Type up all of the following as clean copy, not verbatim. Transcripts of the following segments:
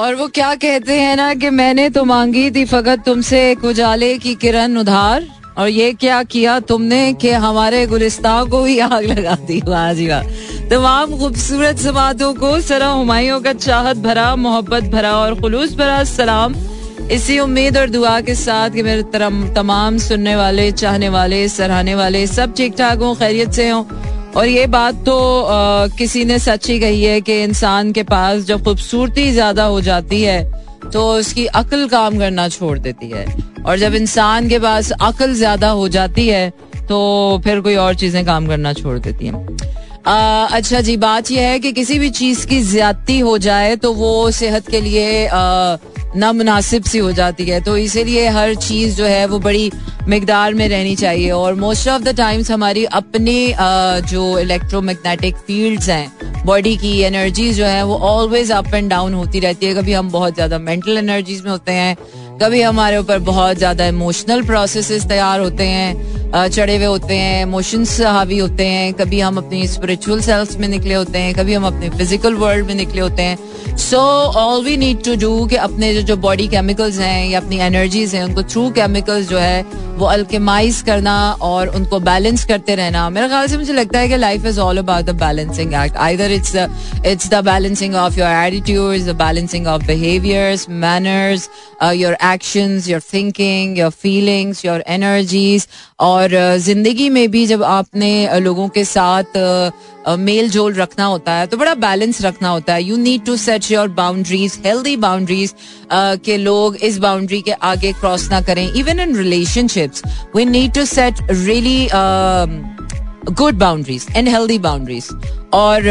और वो क्या कहते हैं ना कि मैंने तो मांगी थी फकत तुमसे एक उजाले की किरण उधार, और ये क्या किया तुमने कि हमारे गुलिस्तान को ही आग लगा दी. वाह जी वाह. तमाम खूबसूरत समातों को सना हुमायों का चाहत भरा, मोहब्बत भरा और खुलूस भरा सलाम. इसी उम्मीद और दुआ के साथ कि मेरे तमाम सुनने वाले, चाहने वाले, सराहने वाले सब ठीक ठाक हों, खैरियत से हों. और ये बात तो किसी ने सच्ची कही है कि इंसान के पास जब खूबसूरती ज्यादा हो जाती है तो उसकी अक्ल काम करना छोड़ देती है, और जब इंसान के पास अक्ल ज्यादा हो जाती है तो फिर कोई और चीजें काम करना छोड़ देती हैं. अच्छा जी, बात यह है कि किसी भी चीज की ज्यादती हो जाए तो वो सेहत के लिए नामुनासिब सी हो जाती है, तो इसीलिए हर चीज जो है वो बड़ी मिकदार में रहनी चाहिए. और मोस्ट ऑफ द टाइम्स हमारी अपनी जो इलेक्ट्रोमैग्नेटिक फील्ड्स हैं बॉडी की, एनर्जीज जो है वो ऑलवेज अप एंड डाउन होती रहती है. कभी हम बहुत ज्यादा मेंटल एनर्जीज में होते हैं, कभी हमारे ऊपर बहुत ज्यादा इमोशनल प्रोसेसेस तैयार होते हैं, चढ़े हुए होते हैं, इमोशंस हावी होते हैं, कभी हम अपनी स्पिरिचुअल सेल्फ में निकले होते हैं, कभी हम अपने फिजिकल वर्ल्ड में निकले होते हैं. So all we need to do कि अपने जो बॉडी केमिकल्स हैं या अपनी एनर्जीज हैं उनको थ्रू केमिकल्स जो है वो अल्केमाइज करना और उनको बैलेंस करते रहना. मेरे ख्याल से मुझे लगता है कि life is all about the balancing act. Either it's the balancing of your attitudes, the balancing of behaviours, manners, your actions, your thinking, your feelings, your energies. और जिंदगी में भी जब आपने लोगों के साथ मेल जोल रखना होता है तो बड़ा बैलेंस रखना होता है. You need to set your boundaries, healthy boundaries, के लोग इस बाउंड्री के आगे क्रॉस ना करें. Even in relationships we need to set really good boundaries and healthy boundaries. और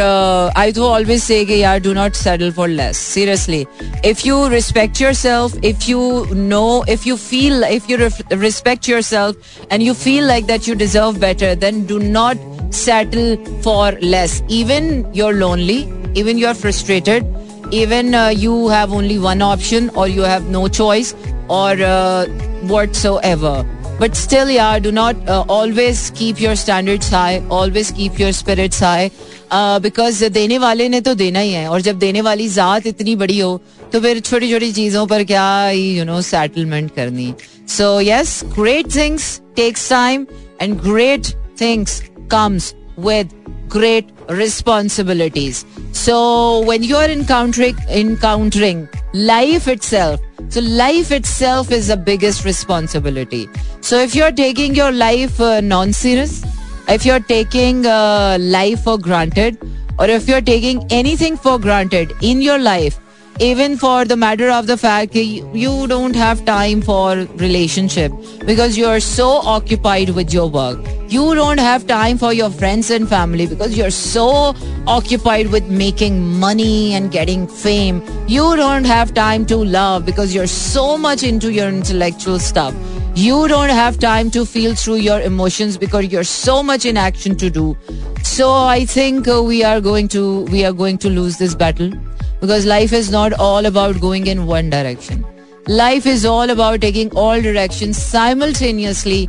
आई वो ऑलवेज से कि यार do not settle for less. Seriously, if you respect yourself, if you know, if you feel, if you respect yourself and you feel like that you deserve better, then do not settle for less. Even you're lonely, even you're frustrated, even you have only one option or you have no choice or whatsoever. But still, yeah, do not always keep your standards high, always keep your spirits high, because देने वाले ने तो देना ही है. और जब देने वाली ज़ात इतनी बड़ी हो तो फिर छोटी छोटी चीज़ों पर क्या you know settlement करनी. So yes, great things takes time and great things comes with great responsibilities. So when you are encountering life itself, so life itself is the biggest responsibility. So if you are taking your life non-serious, if you are taking life for granted, or if you are taking anything for granted in your life, even for the matter of the fact you don't have time for relationship because you are so occupied with your work, you don't have time for your friends and family because you're so occupied with making money and getting fame, you don't have time to love because you're so much into your intellectual stuff, you don't have time to feel through your emotions because you're so much in action to do. So I think we are going to lose this battle. Because life is not all about going in one direction. Life is all about taking all directions simultaneously,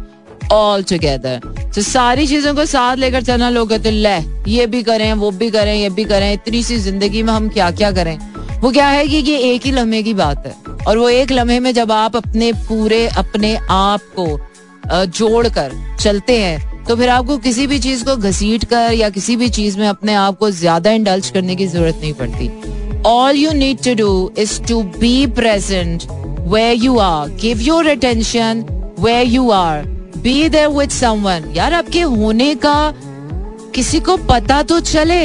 all together. So सारी चीजों को साथ लेकर चलना. लोग कहते ले ये भी करें, वो भी करें, ये भी करें, इतनी सी जिंदगी में हम क्या क्या करें. वो क्या है कि ये एक ही लम्हे की बात है, और वो एक लम्हे में जब आप अपने पूरे अपने आप को जोड़ कर चलते हैं तो फिर आपको किसी भी चीज को घसीट कर या किसी भी चीज में अपने आप को ज्यादा इंडल्ज करने की जरूरत नहीं पड़ती. All you need to do is to be present where you are, give your attention where you are, be there with someone. यार आपके होने का किसी को पता तो चले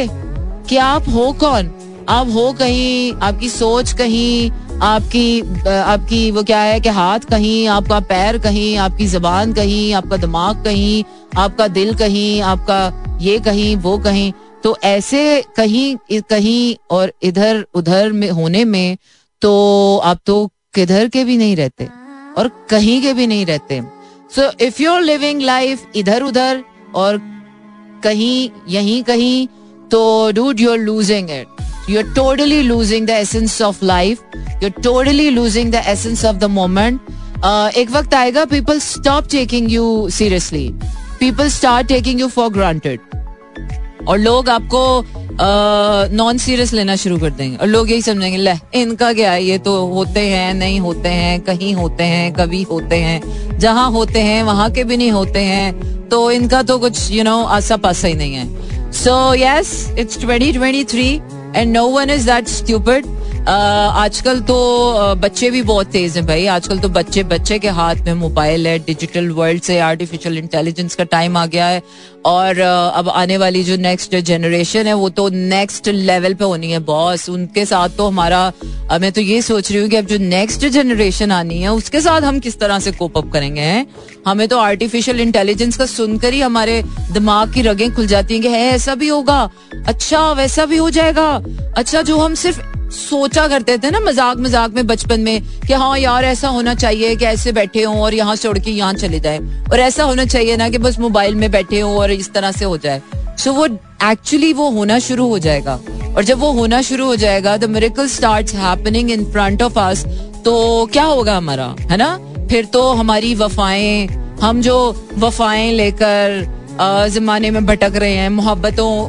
कि आप हो कौन, आप हो कहीं, आपकी सोच कहीं, आपकी वो क्या है कि हाथ कहीं, आपका पैर कहीं, आपकी जुबान कहीं, आपका दिमाग कहीं, आपका दिल कहीं, आपका ये कहीं, वो कहीं. तो ऐसे कहीं कहीं और इधर उधर में होने में तो आप तो किधर के भी नहीं रहते और कहीं के भी नहीं रहते. So if you are living life इधर उधर और कहीं यहीं कहीं तो dude you are losing it. You're totally losing the essence of life. You're totally losing the essence of the moment. एक वक्त आएगा people stop taking you seriously. People start taking you for granted. और लोग आपको non serious लेना शुरू कर देंगे और लोग यही समझेंगे ले इनका क्या है, ये तो होते हैं, नहीं होते हैं, कहीं होते हैं, कभी होते हैं, जहाँ होते हैं वहां के भी नहीं होते हैं, तो इनका तो कुछ आसा पासा ही नहीं है. So yes, it's 2023 and no one is that stupid. आजकल तो बच्चे भी बहुत तेज हैं भाई. आजकल तो बच्चे के हाथ में मोबाइल है, डिजिटल वर्ल्ड से आर्टिफिशियल इंटेलिजेंस का टाइम आ गया है. और अब आने वाली जो नेक्स्ट जनरेशन है वो तो नेक्स्ट लेवल पे होनी है बॉस. उनके साथ तो हमारा, मैं तो ये सोच रही हूँ कि अब जो नेक्स्ट जनरेशन आनी है उसके साथ हम किस तरह से कोप अप करेंगे. हमें तो आर्टिफिशियल इंटेलिजेंस का सुनकर ही हमारे दिमाग की रगें खुल जाती हैं कि है ऐसा भी होगा, अच्छा वैसा भी हो जाएगा. अच्छा, जो हम सिर्फ सोचा करते थे ना मजाक में बचपन में कि हाँ यार ऐसा होना चाहिए कि ऐसे बैठे हों और यहाँ छोड़ के यहाँ चले जाए, और ऐसा होना चाहिए ना कि बस मोबाइल में बैठे हों और इस तरह से हो जाए. सो वो एक्चुअली वो होना शुरू हो जाएगा, और जब वो होना शुरू हो जाएगा the miracle starts happening in front of us. तो क्या होगा हमारा, है ना? फिर तो हमारी वफाएं, हम जो वफाएं लेकर जमाने में भटक रहे हैं,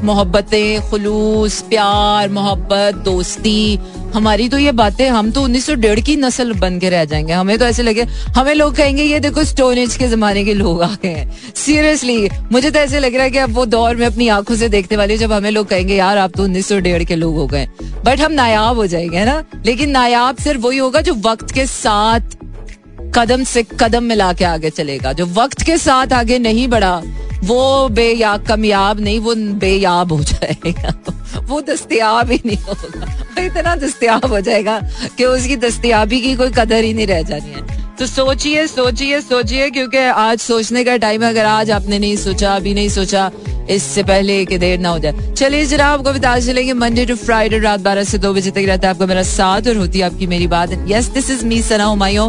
मोहब्बतें, खुलूस, प्यार, मोहब्बत, दोस्ती, हमारी तो ये बातें, हम तो 1900 की नस्ल बन के रह जाएंगे. हमें तो ऐसे लगे, हमें लोग कहेंगे ये देखो स्टोन एज के जमाने के लोग आ गए हैं. सीरियसली मुझे तो ऐसे लग रहा है कि अब वो दौर में अपनी आंखों से देखने वाली, जब हमें लोग कहेंगे यार आप तो 1900 के लोग हो गए, बट हम नायाब हो जाएंगे, है ना. लेकिन नायाब सिर्फ वही होगा जो वक्त के साथ कदम से कदम मिला के आगे चलेगा. जो वक्त के साथ आगे नहीं बढ़ा वो बेयाब, कमयाब नहीं, वो बेयाब हो जाएगा, वो दस्तयाब ही नहीं होगा. इतना दस्तयाब हो जाएगा कि उसकी दस्तयाबी की कोई कदर ही नहीं रह जानी है. तो सोचिए, क्योंकि आज सोचने का टाइम है. अगर आज आपने नहीं सोचा, अभी नहीं सोचा, इससे पहले कि देर ना हो जाए. चलिए जनाब, आपको बता चलेंगे मंडे टू फ्राइडे रात 12 से 2 बजे तक रहता है आपका मेरा साथ, और होती है आपकी मेरी बात. Yes, this is me Sana Humayun.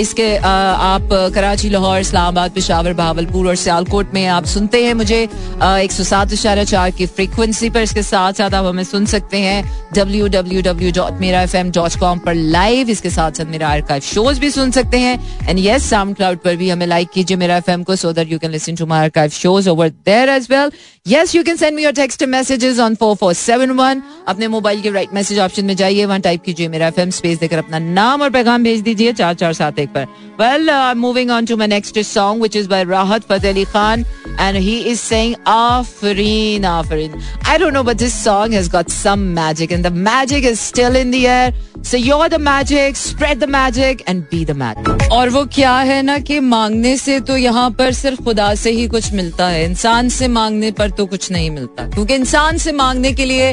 इसके आप कराची, लाहौर, इस्लामाबाद, पेशावर, बहावलपुर और सियालकोट में आप सुनते हैं मुझे 107.4 की फ्रीक्वेंसी पर. इसके साथ साथ आप हमें सुन सकते हैं www.merafm.com पर लाइव. इसके साथ साथ मेरा आर्काइव शोज भी सुन सकते हैं. एंड यस, साउंड क्लाउड पर भी हमें लाइक कीजिए मेरा एफएम को, so that you can listen to my archive shows over there as well. Yes, you can send me your text messages on 4471. अपने मोबाइल के राइट मैसेज ऑप्शन में जाइए, वहाँ टाइप कीजिए मेरा FM, स्पेस देकर अपना नाम और पैगाम भेज दीजिए 4471 पर. Well, I'm moving on to my next song, which is by Rahat Fateh Ali Khan, and he is saying "Afreen, Afreen." I don't know, but this song has got some magic, and the magic is still in the air. So you're the magic, spread the magic and be the magic. और वो क्या है ना कि मांगने से तो यहाँ पर सिर्फ खुदा से ही कुछ मिलता है, इंसान से मांगने पर तो कुछ नहीं मिलता. क्योंकि इंसान से मांगने के लिए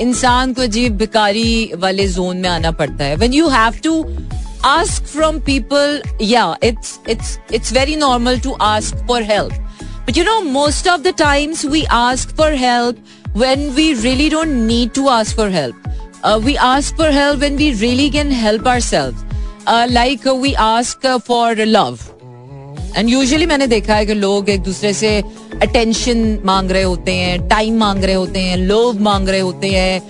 इंसान को अजीब भिखारी वाले जोन में आना पड़ता है. When you have to ask from people, yeah, it's very normal to ask for help. But you know, most of the times we ask for help when we really don't need to ask for help. We ask for help when we really can help ourselves. Like we ask for love. And usually मैंने देखा है कि लोग एक दूसरे से attention मांग रहे होते हैं, time मांग रहे होते हैं, love मांग रहे होते हैं.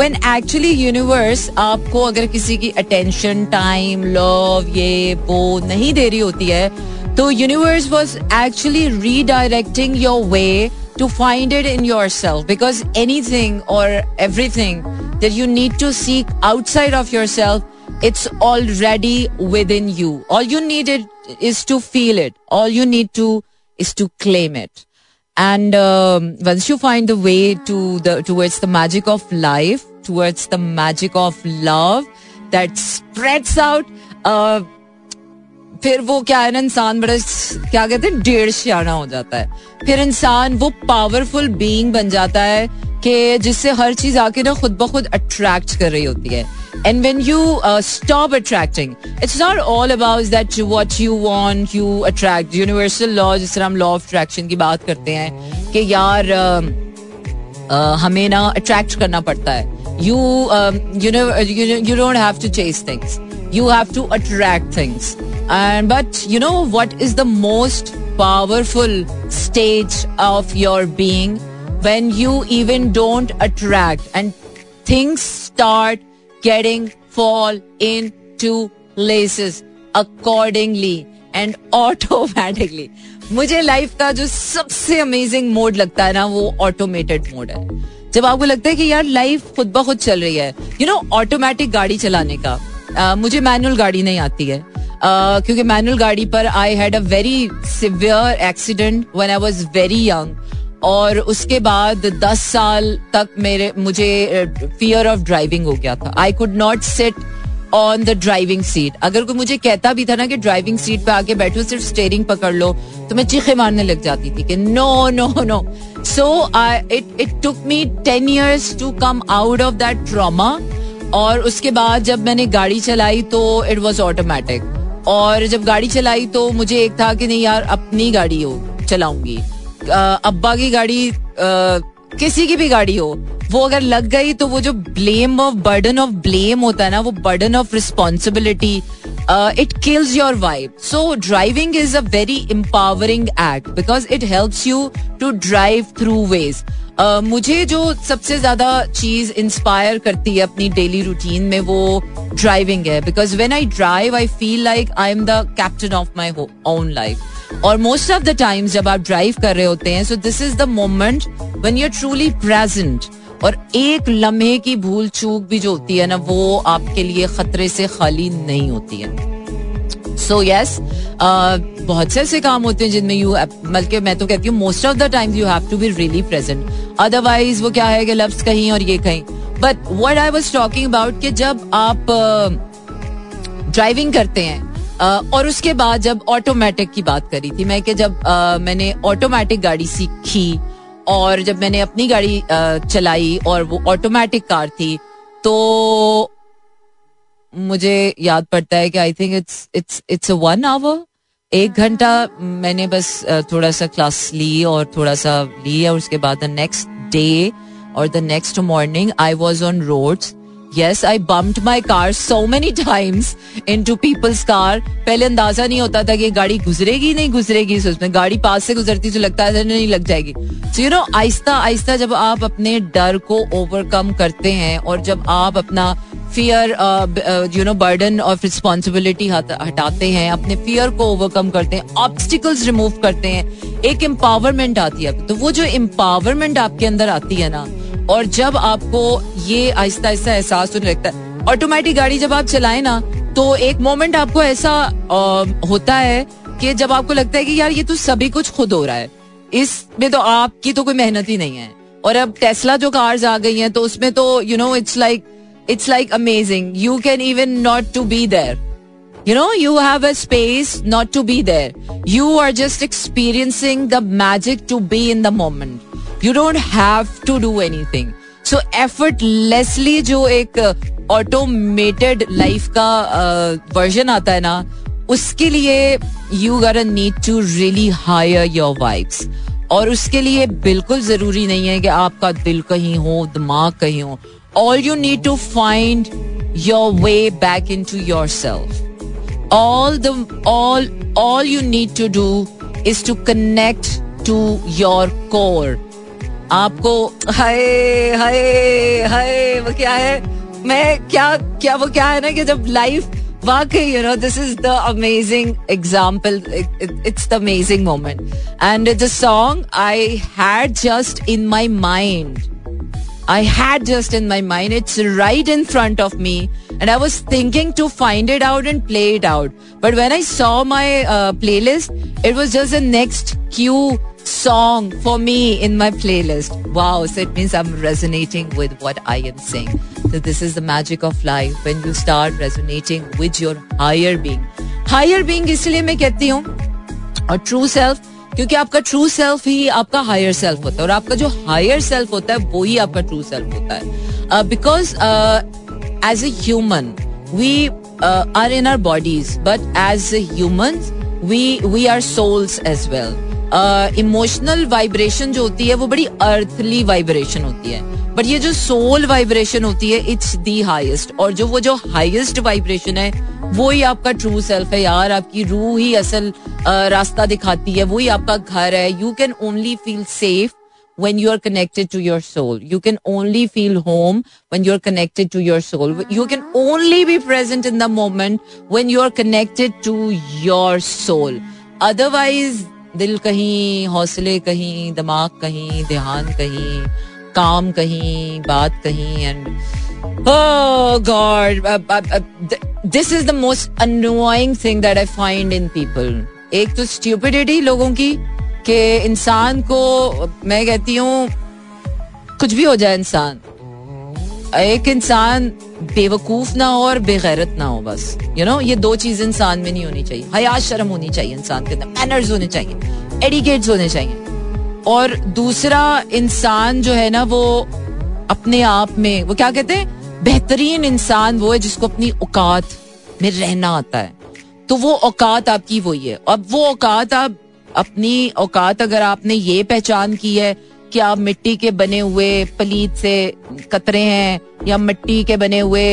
When actually universe आपको अगर किसी की attention, time, love ये वो नहीं दे रही होती है, तो universe was actually redirecting your way to find it in yourself, because anything or everything that you need to seek outside of yourself, it's already within you. All you need is to feel it. All you need to is to claim it. And once you find the way towards the magic of life, towards the magic of love that spreads out, फिर वो क्या है ना, इंसान बड़ा क्या कहते हैं डेढ़ सियाना हो जाता है. फिर इंसान वो पावरफुल बीइंग बन जाता है कि जिससे हर चीज आके ना खुद ब खुद अट्रैक्ट कर रही होती है. And when you stop attracting, it's not all about that what you want you attract. Universal law, जिस तरह हम लॉ ऑफ अट्रैक्शन की बात करते हैं कि यार हमें ना अट्रैक्ट करना पड़ता है. You don't have to chase things, you have to attract things. And but you know what is the most powerful stage of your being? When you even don't attract and things start getting fall into places accordingly and automatically. मुझे life का जो सबसे amazing mode लगता है ना, वो automated mode है. जब आपको लगता है कि यार लाइफ खुद ब खुद चल रही है, यू नो, ऑटोमेटिक गाड़ी चलाने का. मुझे मैनुअल गाड़ी नहीं आती है, क्योंकि मैनुअल गाड़ी पर I had a very severe accident when I was very young, और उसके बाद 10 साल तक मुझे फियर ऑफ ड्राइविंग हो गया था. I could not sit on the driving seat. अगर कोई मुझे कहता भी था ना कि ड्राइविंग सीट पे आके बैठो, सिर्फ स्टेयरिंग पकड़ लो, तो मैं चीखे मारने लग जाती थी कि no no no. So it took me 10 years to come out of that trauma. और उसके बाद जब मैंने गाड़ी चलाई तो इट वॉज ऑटोमेटिक, और जब गाड़ी चलाई तो मुझे एक था कि नहीं यार अपनी गाड़ी हो चलाऊंगी, अब्बा की गाड़ी, किसी की भी गाड़ी हो, वो अगर लग गई तो वो जो blame of burden of blame होता है ना, वो burden of responsibility, it kills your vibe. So driving is a very empowering act because it helps you to drive through ways. मुझे जो सबसे ज्यादा चीज इंस्पायर करती है अपनी डेली रूटीन में वो ड्राइविंग है, because when I drive I feel like I am the captain of my own life. और मोस्ट ऑफ द टाइम्स जब आप ड्राइव कर रहे होते हैं, so this is the moment when you are truly present, और एक लम्हे की भूल चूक भी जो होती है ना, वो आपके लिए खतरे से खाली नहीं होती है. सो यस, बहुत से ऐसे काम होते हैं जिनमें यू, बल्कि मैं तो कहती हूँ most of the time you have to be really present, otherwise वो क्या है कि लफ्ज कहीं और ये कहीं. But what I was talking about कि जब आप ड्राइविंग करते हैं, और उसके बाद जब ऑटोमेटिक की बात करी थी मैं, कि जब मैंने ऑटोमेटिक गाड़ी सीखी और जब मैंने अपनी गाड़ी चलाई और वो ऑटोमेटिक कार थी, तो मुझे याद पड़ता है कि आई थिंक इट्स 1 hour, 1 घंटा मैंने बस थोड़ा सा क्लास ली और थोड़ा सा ली, और उसके बाद द नेक्स्ट डे और the next morning I was on roads. Yes, I bumped my car so many times into people's car. पहले अंदाजा नहीं होता था कि गाड़ी गुजरेगी नहीं गुजरेगी, सोच में गाड़ी पास से गुजरती तो लगता है नहीं लग जाएगी. So you know, Aahista Aahista जब आप अपने डर को ओवरकम करते हैं और जब आप अपना fear, you know, burden of responsibility हटाते हैं, अपने फियर को ओवरकम करते हैं, ऑब्स्टिकल्स रिमूव करते हैं, एक एम्पावरमेंट आती है. तो वो जो एम्पावरमेंट आपके अंदर आती है ना, और जब आपको ये आहिस्ता आहिस्ता एहसास होने लगता है, ऑटोमेटिक गाड़ी जब आप चलाएं ना, तो एक मोमेंट आपको ऐसा होता है कि जब आपको लगता है कि यार ये तो सभी कुछ खुद हो रहा है, इसमें तो आपकी तो कोई मेहनत ही नहीं है. और अब टेस्ला जो कार्स आ गई हैं, तो उसमें तो you know it's like amazing, you can even not to be there, you know, you have a space not to be there, you are just experiencing the magic to be in the moment, you don't have to do anything. So effortlessly जो एक automated life का version आता है ना, उसके लिए you gotta need to really hire your vibes. और उसके लिए बिल्कुल जरूरी नहीं है कि आपका दिल कहीं हो, दिमाग कहीं हो. All you need to find your way back into yourself. All you need to do is to connect to your core. आपको हाय हाय हाय वो क्या है, मैं क्या क्या वो क्या है ना, कि जब लाइफ वाकई, you know, this is the amazing example, it's the amazing moment. And the song I had just in my mind, it's right in front of me and I was thinking to find it out and play it out. But when I saw my playlist, it was just the next cue song for me in my playlist. Wow, so it means I'm resonating with what I am saying. So this is the magic of life when you start resonating with your higher being. Higher being इसलिए मैं कहती हूँ और true self, क्योंकि आपका true self ही आपका higher self होता है, और आपका जो हायर सेल्फ होता है वो ही आपका ट्रू सेल्फ होता है. Because as a human we are in our bodies, but as a human we are souls as well. Emotional vibration जो होती है वो बड़ी अर्थली वाइब्रेशन होती है, बट ये जो सोल वाइब्रेशन होती है इट्स दी हाईएस्ट, और जो वो जो हाईएस्ट वाइब्रेशन है वो ही आपका ट्रू सेल्फ है यार. आपकी रूह ही असल रास्ता दिखाती है, वो ही आपका घर है. You can only feel safe when you are connected to your soul. You can only feel home when you are connected to your soul. You can only be present in the moment when you are connected to your soul. Otherwise, दिल कहीं, हौसले कहीं, दिमाग कहीं, ध्यान कहीं, काम कहीं, बात कहीं. And oh God, this is the most annoying thing that I find in people. एक तो stupidity लोगों की कि इंसान को, मैं कहती हूँ कुछ भी हो जाए इंसान, एक इंसान बेवकूफ ना हो और बेगैरत ना हो, बस यू नो, ये दो चीजें इंसान में नहीं होनी चाहिए. हया शर्म होनी चाहिए इंसान के अंदर, मैनर्स होने चाहिए, एडिकेट्स होने चाहिए. और दूसरा, इंसान जो है ना वो अपने आप में, वो क्या कहते हैं, बेहतरीन इंसान वो है जिसको अपनी औकात में रहना आता है. तो वो औकात आपकी वही है. अब वो औकात, आप अपनी औकात अगर आपने ये पहचान की है कि आप मिट्टी के बने हुए पलीत से कतरे हैं, या मिट्टी के बने हुए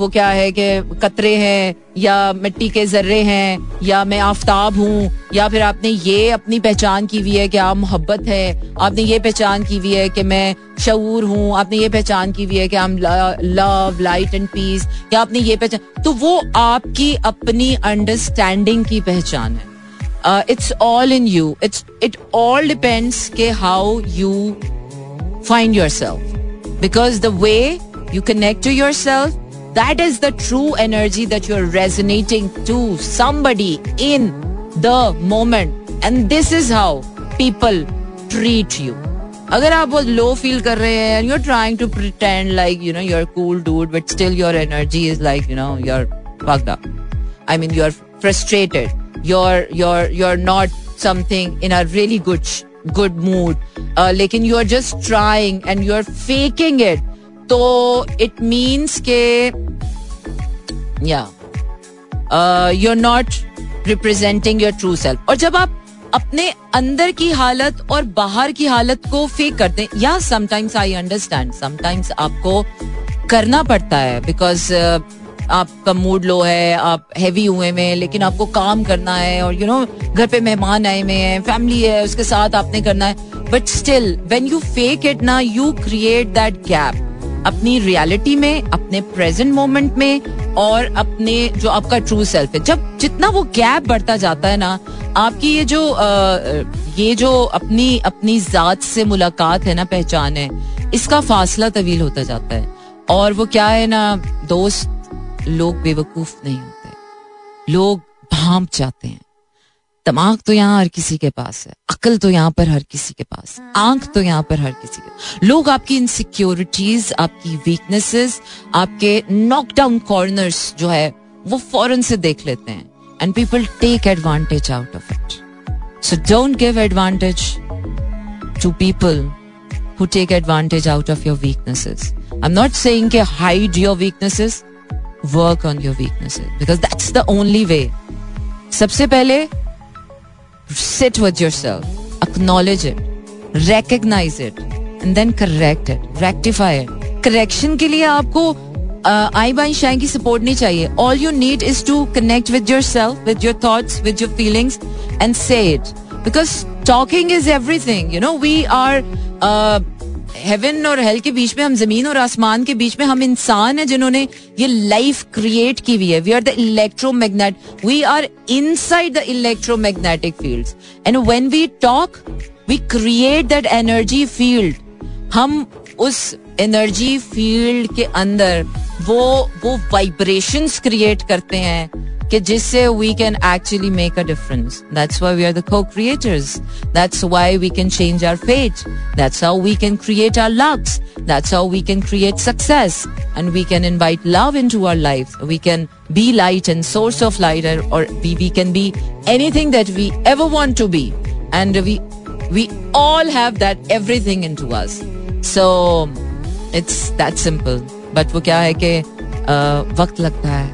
वो क्या है कि कतरे हैं, या मिट्टी के जर्रे हैं, या मैं आफताब हूँ, या फिर आपने ये अपनी पहचान की हुई है कि आप मोहब्बत है, आपने ये पहचान की हुई है कि मैं शऊर हूँ, आपने ये पहचान की हुई है कि हम लव, लाइट एंड पीस, या आपने ये पहचान, तो वो आपकी अपनी अंडरस्टैंडिंग की पहचान है. It's all in you. It all depends ke how you find yourself. Because the way you connect to yourself, that is the true energy that you're resonating to somebody in the moment. And this is how people treat you. Agar aap bahut low feel kar rahe hain and you're trying to pretend like, you know, you're a cool dude, but still your energy is like, you know, you're fucked up. I mean, you're frustrated. You're not something in a really good mood. Lekin you are just trying and you're faking it. So it means ke you're not representing your true self. और जब आप अपने अंदर की हालत और बाहर की हालत को फेक करते हैं, या sometimes I understand, sometimes आपको करना पड़ता है because आपका मूड लो है, आप हैवी हुए में, लेकिन आपको काम करना है और यू नो घर पे मेहमान आए हुए हैं, फैमिली है, उसके साथ आपने करना है. But still when you fake it ना, यू क्रिएट दैट गैप अपनी रियलिटी में, अपने प्रेजेंट मोमेंट में, और अपने जो आपका ट्रू सेल्फ है. जब जितना वो गैप बढ़ता जाता है ना, आपकी ये जो अपनी जात से मुलाकात है ना, पहचान है, इसका फासला तवील होता जाता है. और वो क्या है ना दोस्त, लोग बेवकूफ नहीं होते, लोग भांप जाते हैं. दिमाग तो यहाँ हर किसी के पास है, अकल तो यहाँ पर हर किसी के पास, आंख तो यहाँ पर हर किसी के. लोग आपकी इनसिक्योरिटीज, आपकी वीकनेसेस, आपके नॉकडाउन कॉर्नर्स जो है वो फौरन से देख लेते हैं. And people take advantage out of it. So don't give advantage to people who take advantage out of your weaknesses. I am not saying कि hide your weaknesses, work on your weaknesses because that's the only way. सबसे पहले sit with yourself, acknowledge it, recognize it and then correct it, rectify it. Correction के लिए आपको आई by शाई की support नहीं चाहिए. All you need is to connect with yourself, with your thoughts, with your feelings and say it. Because talking is everything. You know, we are heaven और hell के बीच में, हम जमीन और आसमान के बीच में, हम इंसान हैं जिन्होंने ये लाइफ क्रिएट की हुई है. We are the electromagnet, we are inside the electromagnetic fields and when we talk we create that energy field. हम उस एनर्जी फील्ड के अंदर वो वाइब्रेशंस क्रिएट करते हैं कि जिससे we can actually make a difference. That's why we are the co-creators, that's why we can change our fate, that's how we can create our lucks, that's how we can create success and we can invite love into our life. We can be light and source of light और we can be anything that we ever want to be and we all have that everything into us. So it's that simple. But वो क्या है कि वक्त लगता है.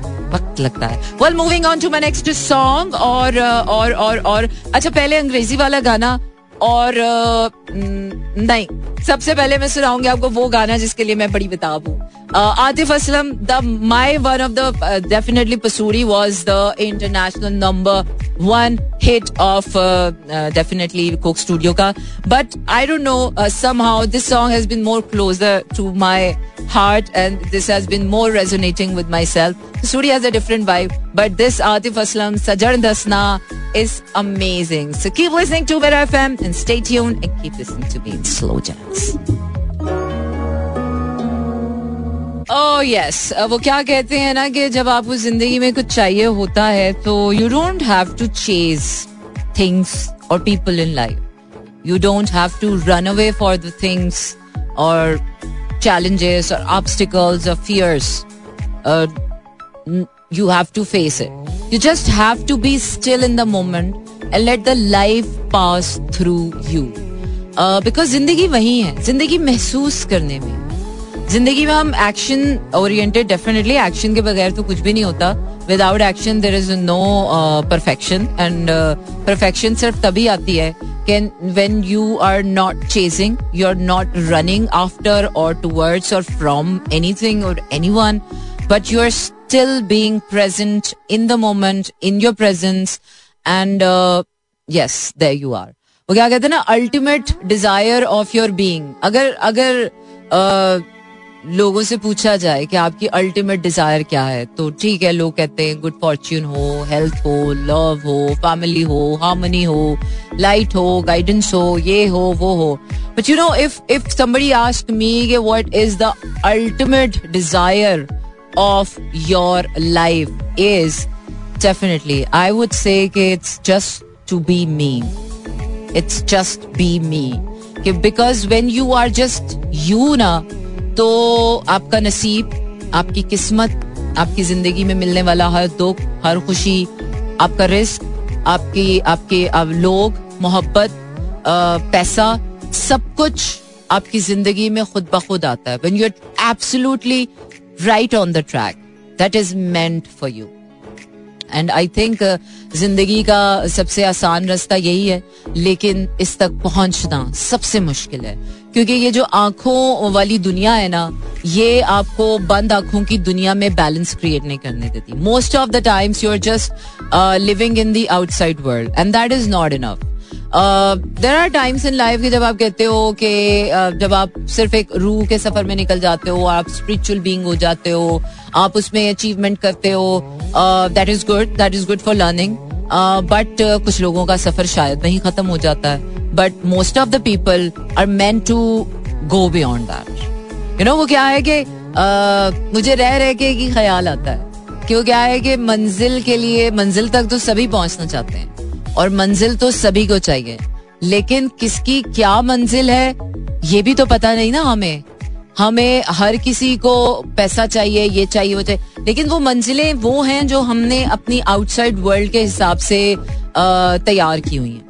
Well, moving on to my next song. और अच्छा, पहले अंग्रेजी वाला गाना, और नहीं, सबसे पहले मैं सुनाऊंगी आपको वो गाना जिसके लिए मैं बड़ी बेताब हूँ. Atif Aslam, my one of the definitely Pasoori was the international No. 1 hit of definitely Coke Studio ka. But I don't know, somehow this song has been more closer to my heart and this has been more resonating with myself. Suri has a different vibe, but this Atif Aslam Sajan Dasna is amazing. So keep listening to BetterFM and stay tuned and keep listening to me in slow jazz. Oh yes, वो क्या कहते हैं ना कि जब आपको जिंदगी में कुछ चाहिए होता है तो you don't have to chase things और people in life, you don't have to run away for the things और चैलेंजेस और ऑब्स्टिकल्स और fears, you have to face it. You just have to be still in the moment and let the life pass through you. Because जिंदगी वही है, जिंदगी महसूस करने में. जिंदगी में हम एक्शन ओरिएंटेड, डेफिनेटली एक्शन के बगैर तो कुछ भी नहीं होता. Without action there is no perfection, and perfection सिर्फ तभी आती है when you are not chasing, you're not running after or towards or from anything or anyone, but you're still being present in the moment, in your presence, and yes, there you are. वो क्या कहते हैं ना, ultimate desire of your being. अगर लोगों से पूछा जाए कि आपकी ultimate desire क्या है, तो ठीक है, लोग कहते हैं good fortune हो, health हो, love हो, family हो, harmony हो, light हो, guidance हो, ये हो, वो हो. But you know, if somebody asked me what is the ultimate desire of your life is, definitely I would say it's just to be me. It's just be me. Because when you are just you na, तो आपका नसीब, आपकी किस्मत, आपकी जिंदगी में मिलने वाला हर दुख, हर खुशी, आपका रिस्क, आपके लोग, मोहब्बत, पैसा, सब कुछ आपकी जिंदगी में खुद ब खुद आता है. When you're absolutely right on the track that is meant for you, and I think जिंदगी का सबसे आसान रास्ता यही है, लेकिन इस तक पहुंचना सबसे मुश्किल है, क्योंकि ये जो आंखों वाली दुनिया है ना, ये आपको बंद आंखों की दुनिया में बैलेंस क्रिएट नहीं करने देती. Most of the times you are just living in the outside world and that is not enough. There are times in life कि जब आप कहते हो कि जब आप सिर्फ एक रूह के सफर में निकल जाते हो, आप स्पिरिचुअल बीइंग हो जाते हो, आप उसमें अचीवमेंट करते हो, that is good for learning, but कुछ लोगों का सफर शायद वहीं खत्म हो जाता है. But most of the people are meant to go beyond that. You know, वो क्या है कि मुझे रह के ही ख्याल आता है क्यों, क्या है कि मंजिल तक तो सभी पहुंचना चाहते हैं और मंजिल तो सभी को चाहिए, लेकिन किसकी क्या मंजिल है ये भी तो पता नहीं ना. हमें हर किसी को पैसा चाहिए, ये चाहिए, वो चाहिए, लेकिन वो मंजिलें वो हैं जो हमने अपनी आउटसाइड वर्ल्ड के हिसाब से तैयार की हुई हैं.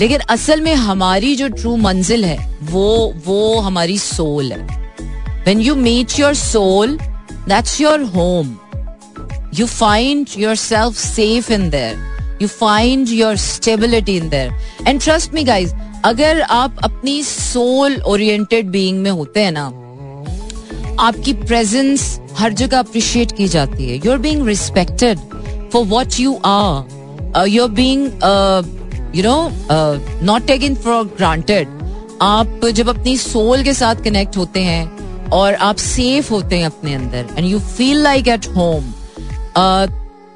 लेकिन असल में हमारी जो ट्रू मंजिल है वो हमारी सोल है. When you meet your soul, that's your home. You find yourself safe in there, you find your stability in there, and trust me guys, अगर आप अपनी soul oriented being में होते हैं ना, आपकी presence हर जगह appreciate की जाती है. you're being respected for what you are, you're being not taken for granted. आप जब अपनी soul के साथ connect होते हैं और आप safe होते हैं अपने अंदर and you feel like at home,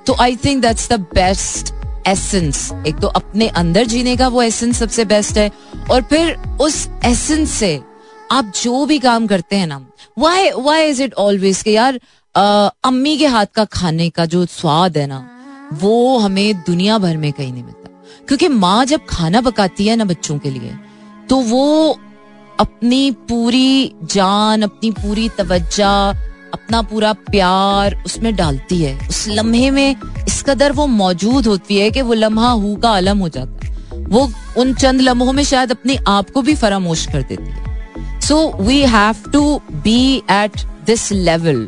तो I think that's the best essence. एक तो अपने अंदर जीने का वो एसेंस सबसे बेस्ट है, और फिर उस एसेंस से आप जो भी काम करते हैं ना, व्हाई इज इट ऑलवेज के यार अम्मी के हाथ का खाने का जो स्वाद है ना, वो हमें दुनिया भर में कहीं नहीं मिलता. क्योंकि माँ जब खाना पकाती है ना बच्चों के लिए, तो वो अपनी पूरी जान, अपनी पूरी तवज्जा, अपना पूरा प्यार उसमें डालती है. उस लम्हे में इस कदर वो मौजूद होती है कि वो लम्हा हु का आलम हो जाता है. वो उन चंद लम्हों में शायद अपने आप को भी फरामोश कर देती है. So we have to be at this level.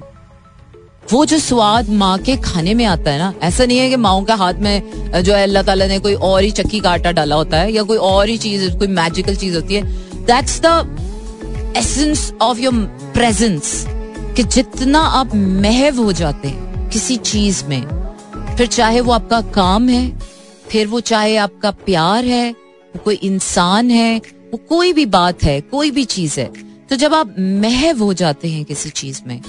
वो जो स्वाद माँ के खाने में आता है ना, ऐसा नहीं है कि माओ के हाथ में जो है अल्लाह ताला ने कोई और ही चक्की का आटा डाला होता है या कोई और ही चीज, कोई मैजिकल चीज होती है. That's the essence of your presence, कि जितना आप महव हो जाते हैं किसी चीज में, फिर चाहे वो आपका काम है, फिर वो चाहे आपका प्यार है, वो कोई इंसान है, वो कोई भी बात है, कोई भी चीज है, तो जब आप महव हो जाते हैं किसी चीज में,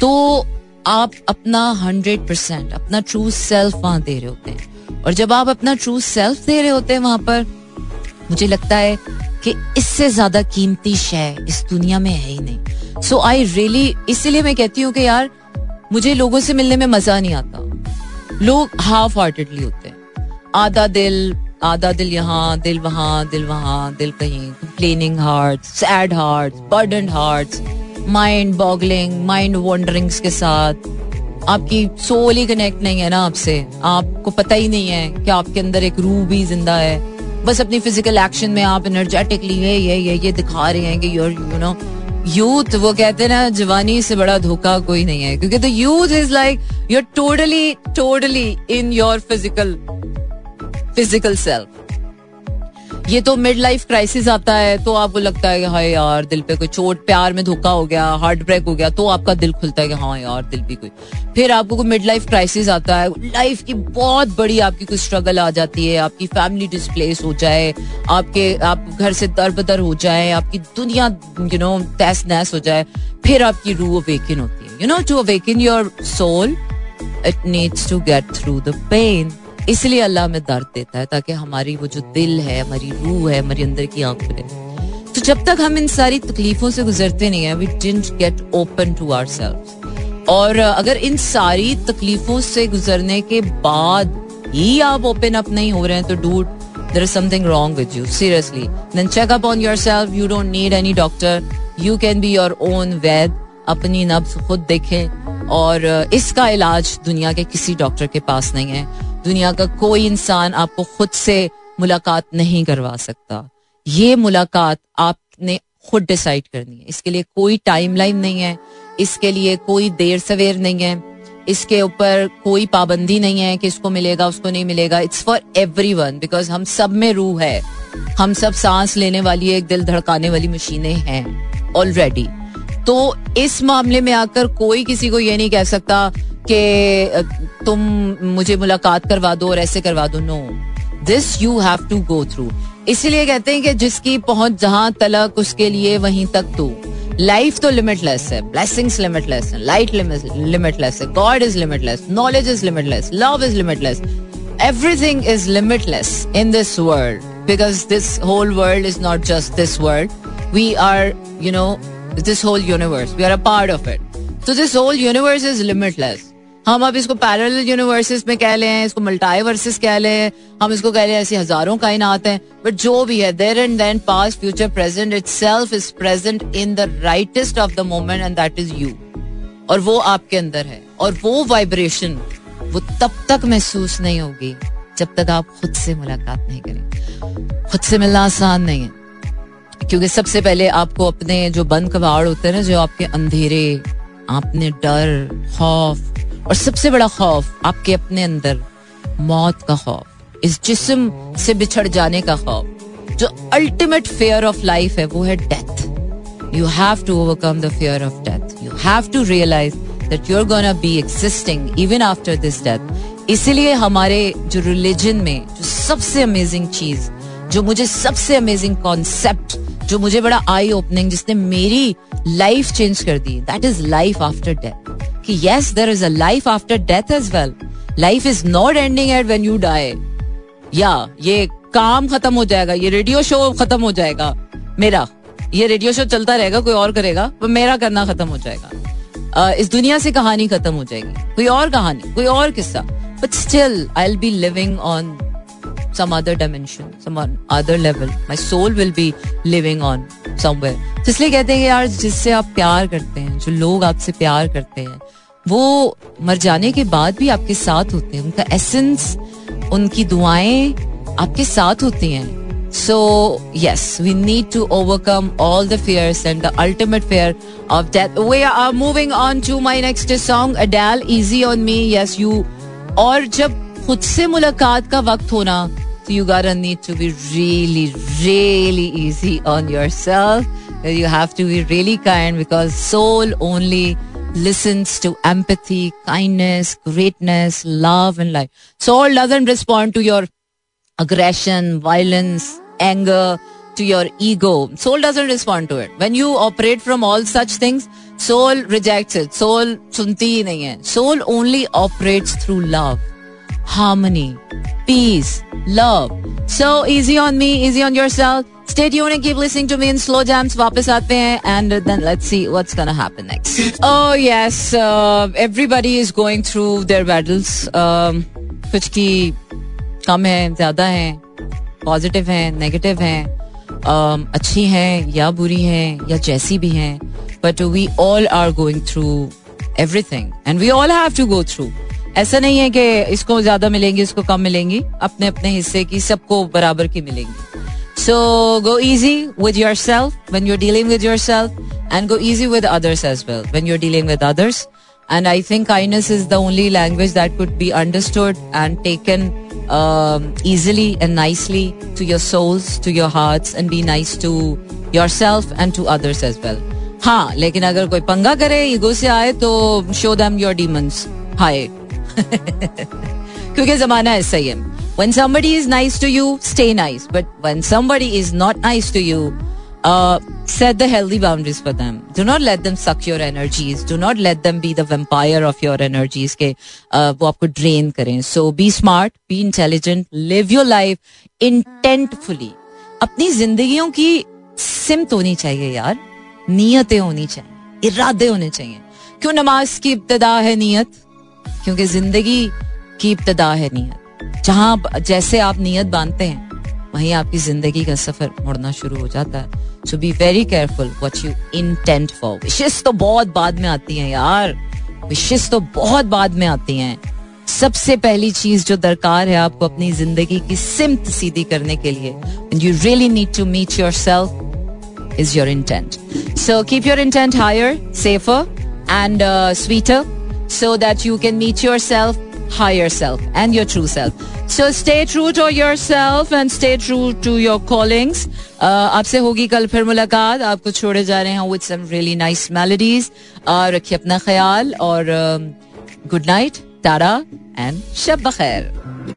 तो आप अपना 100%, अपना ट्रू सेल्फ वहां दे रहे होते हैं. और जब आप अपना ट्रू सेल्फ दे रहे होते हैं वहां पर, मुझे लगता है कि इससे ज्यादा कीमती शय इस दुनिया में है ही नहीं. सो आई रियली, इसीलिए मैं कहती हूँ कि यार मुझे लोगों से मिलने में मजा नहीं आता. लोग हाफ हार्टेडली होते हैं, आधा दिल यहाँ, दिल वहाँ, दिल वहाँ, दिल कहीं. complaining hearts, sad hearts, burdened hearts, mind boggling, mind wanderings के साथ आपकी सोल ही कनेक्ट नहीं है ना आपसे. आपको पता ही नहीं है कि आपके अंदर एक रूह भी जिंदा है. बस अपनी फिजिकल एक्शन में आप एनर्जेटिकली ये दिखा रहे हैं कि यूर यू नो यूथ. वो कहते हैं ना जवानी से बड़ा धोखा कोई नहीं है, क्योंकि the youth is like you're totally in your physical self. ये तो मिड लाइफ क्राइसिस आता है तो आपको लगता है कि हाँ यार दिल पे कोई चोट, प्यार में धोखा हो गया, हार्ट ब्रेक हो गया, तो आपका दिल खुलता है कि हाँ यार दिल भी कोई. फिर आपको कोई मिड लाइफ क्राइसिस आता है, लाइफ की बहुत बड़ी आपकी कोई स्ट्रगल आ जाती है, आपकी फैमिली डिस्प्लेस हो जाए, आपके आप घर से दर-बदर हो जाए, आपकी दुनिया यू नो तहस नहस हो जाए, फिर आपकी रूह अवेकन होती है. You know to awaken your soul it needs to get through the pain. इसलिए अल्लाह हमें दर्द देता है ताकि हमारी वो जो दिल है, हमारी रूह है, हमारी अंदर की आंख खुले. तो जब तक हम इन सारी तकलीफों से गुजरते नहीं है, we didn't get open to ourselves. और अगर इन सारी तकलीफों से गुजरने के बाद ही आप ओपन अप नहीं हो रहे हैं तो dude there is something wrong with you. Seriously then check up on yourself. You don't need any doctor, you can be your own वैद. अपनी नब्ज खुद देखें और इसका इलाज दुनिया के किसी डॉक्टर के पास नहीं है. दुनिया का कोई इंसान आपको खुद से मुलाकात नहीं करवा सकता. ये मुलाकात आपने खुद डिसाइड करनी है. इसके लिए कोई टाइमलाइन नहीं है, इसके लिए कोई देर सवेर नहीं है, इसके ऊपर कोई पाबंदी नहीं है कि इसको मिलेगा उसको नहीं मिलेगा. इट्स फॉर एवरीवन बिकॉज हम सब में रूह है, हम सब सांस लेने वाली एक दिल धड़काने वाली मशीनें हैं ऑलरेडी. तो इस मामले में आकर कोई किसी को ये नहीं कह सकता कि तुम मुझे मुलाकात करवा दो और ऐसे करवा दो. No, this you have to go through. इसीलिए कहते हैं कि जिसकी पहुंच जहां तलक उसके लिए वहीं तक. तो लाइफ तो लिमिटलेस है, ब्लेसिंग्स लिमिटलेस है, लाइट लिमिटलेस है, God is limitless, knowledge is limitless, love is limitless, everything is limitless in this world because this whole world is not just this world. We are you know this whole universe, we are a part of it. तो this whole universe is limitless. हम अब इसको parallel universes में कह लें, इसको multiverses कह लें, हम इसको कह लें, ऐसी हजारों कायनात हैं. बट जो भी है there and then past future present itself is present in the rightest of the moment and that is you. और वो आपके अंदर है और वो वाइब्रेशन वो तब तक महसूस नहीं होगी जब तक आप खुद से मुलाकात नहीं करें. खुद से मिलना आसान नहीं है क्योंकि सबसे पहले आपको अपने जो बंद कबाड़ होते हैं ना, जो आपके अंधेरे, आपने डर, खौफ, और सबसे बड़ा खौफ आपके अपने अंदर मौत का खौफ, इस जिस्म से बिछड़ जाने का खौफ. जो अल्टीमेट फेयर ऑफ लाइफ है वो है death. You have to overcome the fear of death. You have to realise that you are gonna be existing even after this death. इसीलिए हमारे जो रिलीजन में जो सबसे अमेजिंग चीज, जो मुझे सबसे अमेजिंग कॉन्सेप्ट, जो मुझे बड़ा आई ओपनिंग, जिसने मेरी लाइफ चेंज कर दी, that is life after death. कि yes, there is a life after death as well. Life is not ending at when you die. Yeah, ये काम खत्म हो जाएगा, ये रेडियो शो खत्म हो जाएगा मेरा, ये रेडियो शो चलता रहेगा, कोई और करेगा, पर मेरा करना खत्म हो जाएगा. इस दुनिया से कहानी खत्म हो जाएगी, कोई और कहानी, कोई और किस्सा. But still, I'll be living on some other dimension, some other level. My soul will be living on somewhere. इसलिए कहते हैं यार जिससे आप प्यार करते हैं, जो लोग आपसे प्यार करते हैं, वो मर जाने के बाद भी आपके साथ होते हैं. उनका एसेंस, उनकी दुआएं आपके साथ होती हैं. So yes, we need to overcome all the fears and the ultimate fear of death. We are moving on to my next song, Adele, easy on me. Yes you. और जब खुद से मुलाकात का वक्त होना, तो यू गारा need to be really really easy on yourself. You have to be really kind because soul only listens to empathy, kindness, greatness, love and life. Soul doesn't respond to your aggression, violence, anger, to your ego. Soul doesn't respond to it. When you operate from all such things, soul rejects it. Soul सुनती ही नहीं है. Soul only operates through love, harmony, peace, love. So easy on me, easy on yourself. Stay tuned and keep listening to me in slow jams. वापस आते हैं and then let's see what's gonna happen next. Oh yes, everybody is going through their battles. कुछ की कम है, ज्यादा है, positive है, negative है, अच्छी हैं या बुरी हैं या जैसी भी हैं. But we all are going through everything and we all have to go through. ऐसा नहीं है कि इसको ज्यादा मिलेंगी, इसको कम मिलेंगी. अपने अपने हिस्से की सबको बराबर की मिलेंगी. So go easy with yourself when you're dealing with yourself, and go easy with others as well when you're dealing with others. And I think kindness is the only language that could be understood and taken easily and nicely to your souls, to your hearts, and be nice to yourself and to others as well. हाँ, लेकिन अगर कोई पंगा करे, ego से आए, तो show them your demons. हाय, क्योंकि जमाना ऐसा ही है. When somebody is nice to you, stay nice. But when somebody is not nice to you, set the healthy boundaries for them. Do not let them suck your energies. Do not let them be the vampire of your energies के वो आपको drain करें. So be smart, be intelligent, live your life intentfully. अपनी जिंदगियों की सिमत होनी चाहिए यार, नियतें होनी चाहिए, इरादे होने चाहिए. क्यों नमाज की इब्तिदा है नियत? क्योंकि जिंदगी की इब्तिदा है नियत. जहां जैसे आप नियत बांधते हैं वहीं आपकी जिंदगी का सफर मुड़ना शुरू हो जाता है. So be very careful what you intent for. विशेष तो बहुत बाद में आती हैं यार, विशेष तो बहुत बाद में आती हैं. सबसे पहली चीज जो दरकार है आपको अपनी जिंदगी की सिमत सीधी करने के लिए, and you really need to meet yourself, is your intent. So keep your intent higher, safer and sweeter, so that you can meet yourself, higher self and your true self. So stay true to yourself and stay true to your callings. आपसे होगी कल फिर मुलाकात. आपको छोड़े जा रहे हैं with some really nice melodies. रखिए अपना ख्याल और good night, tara and Shab बखैर.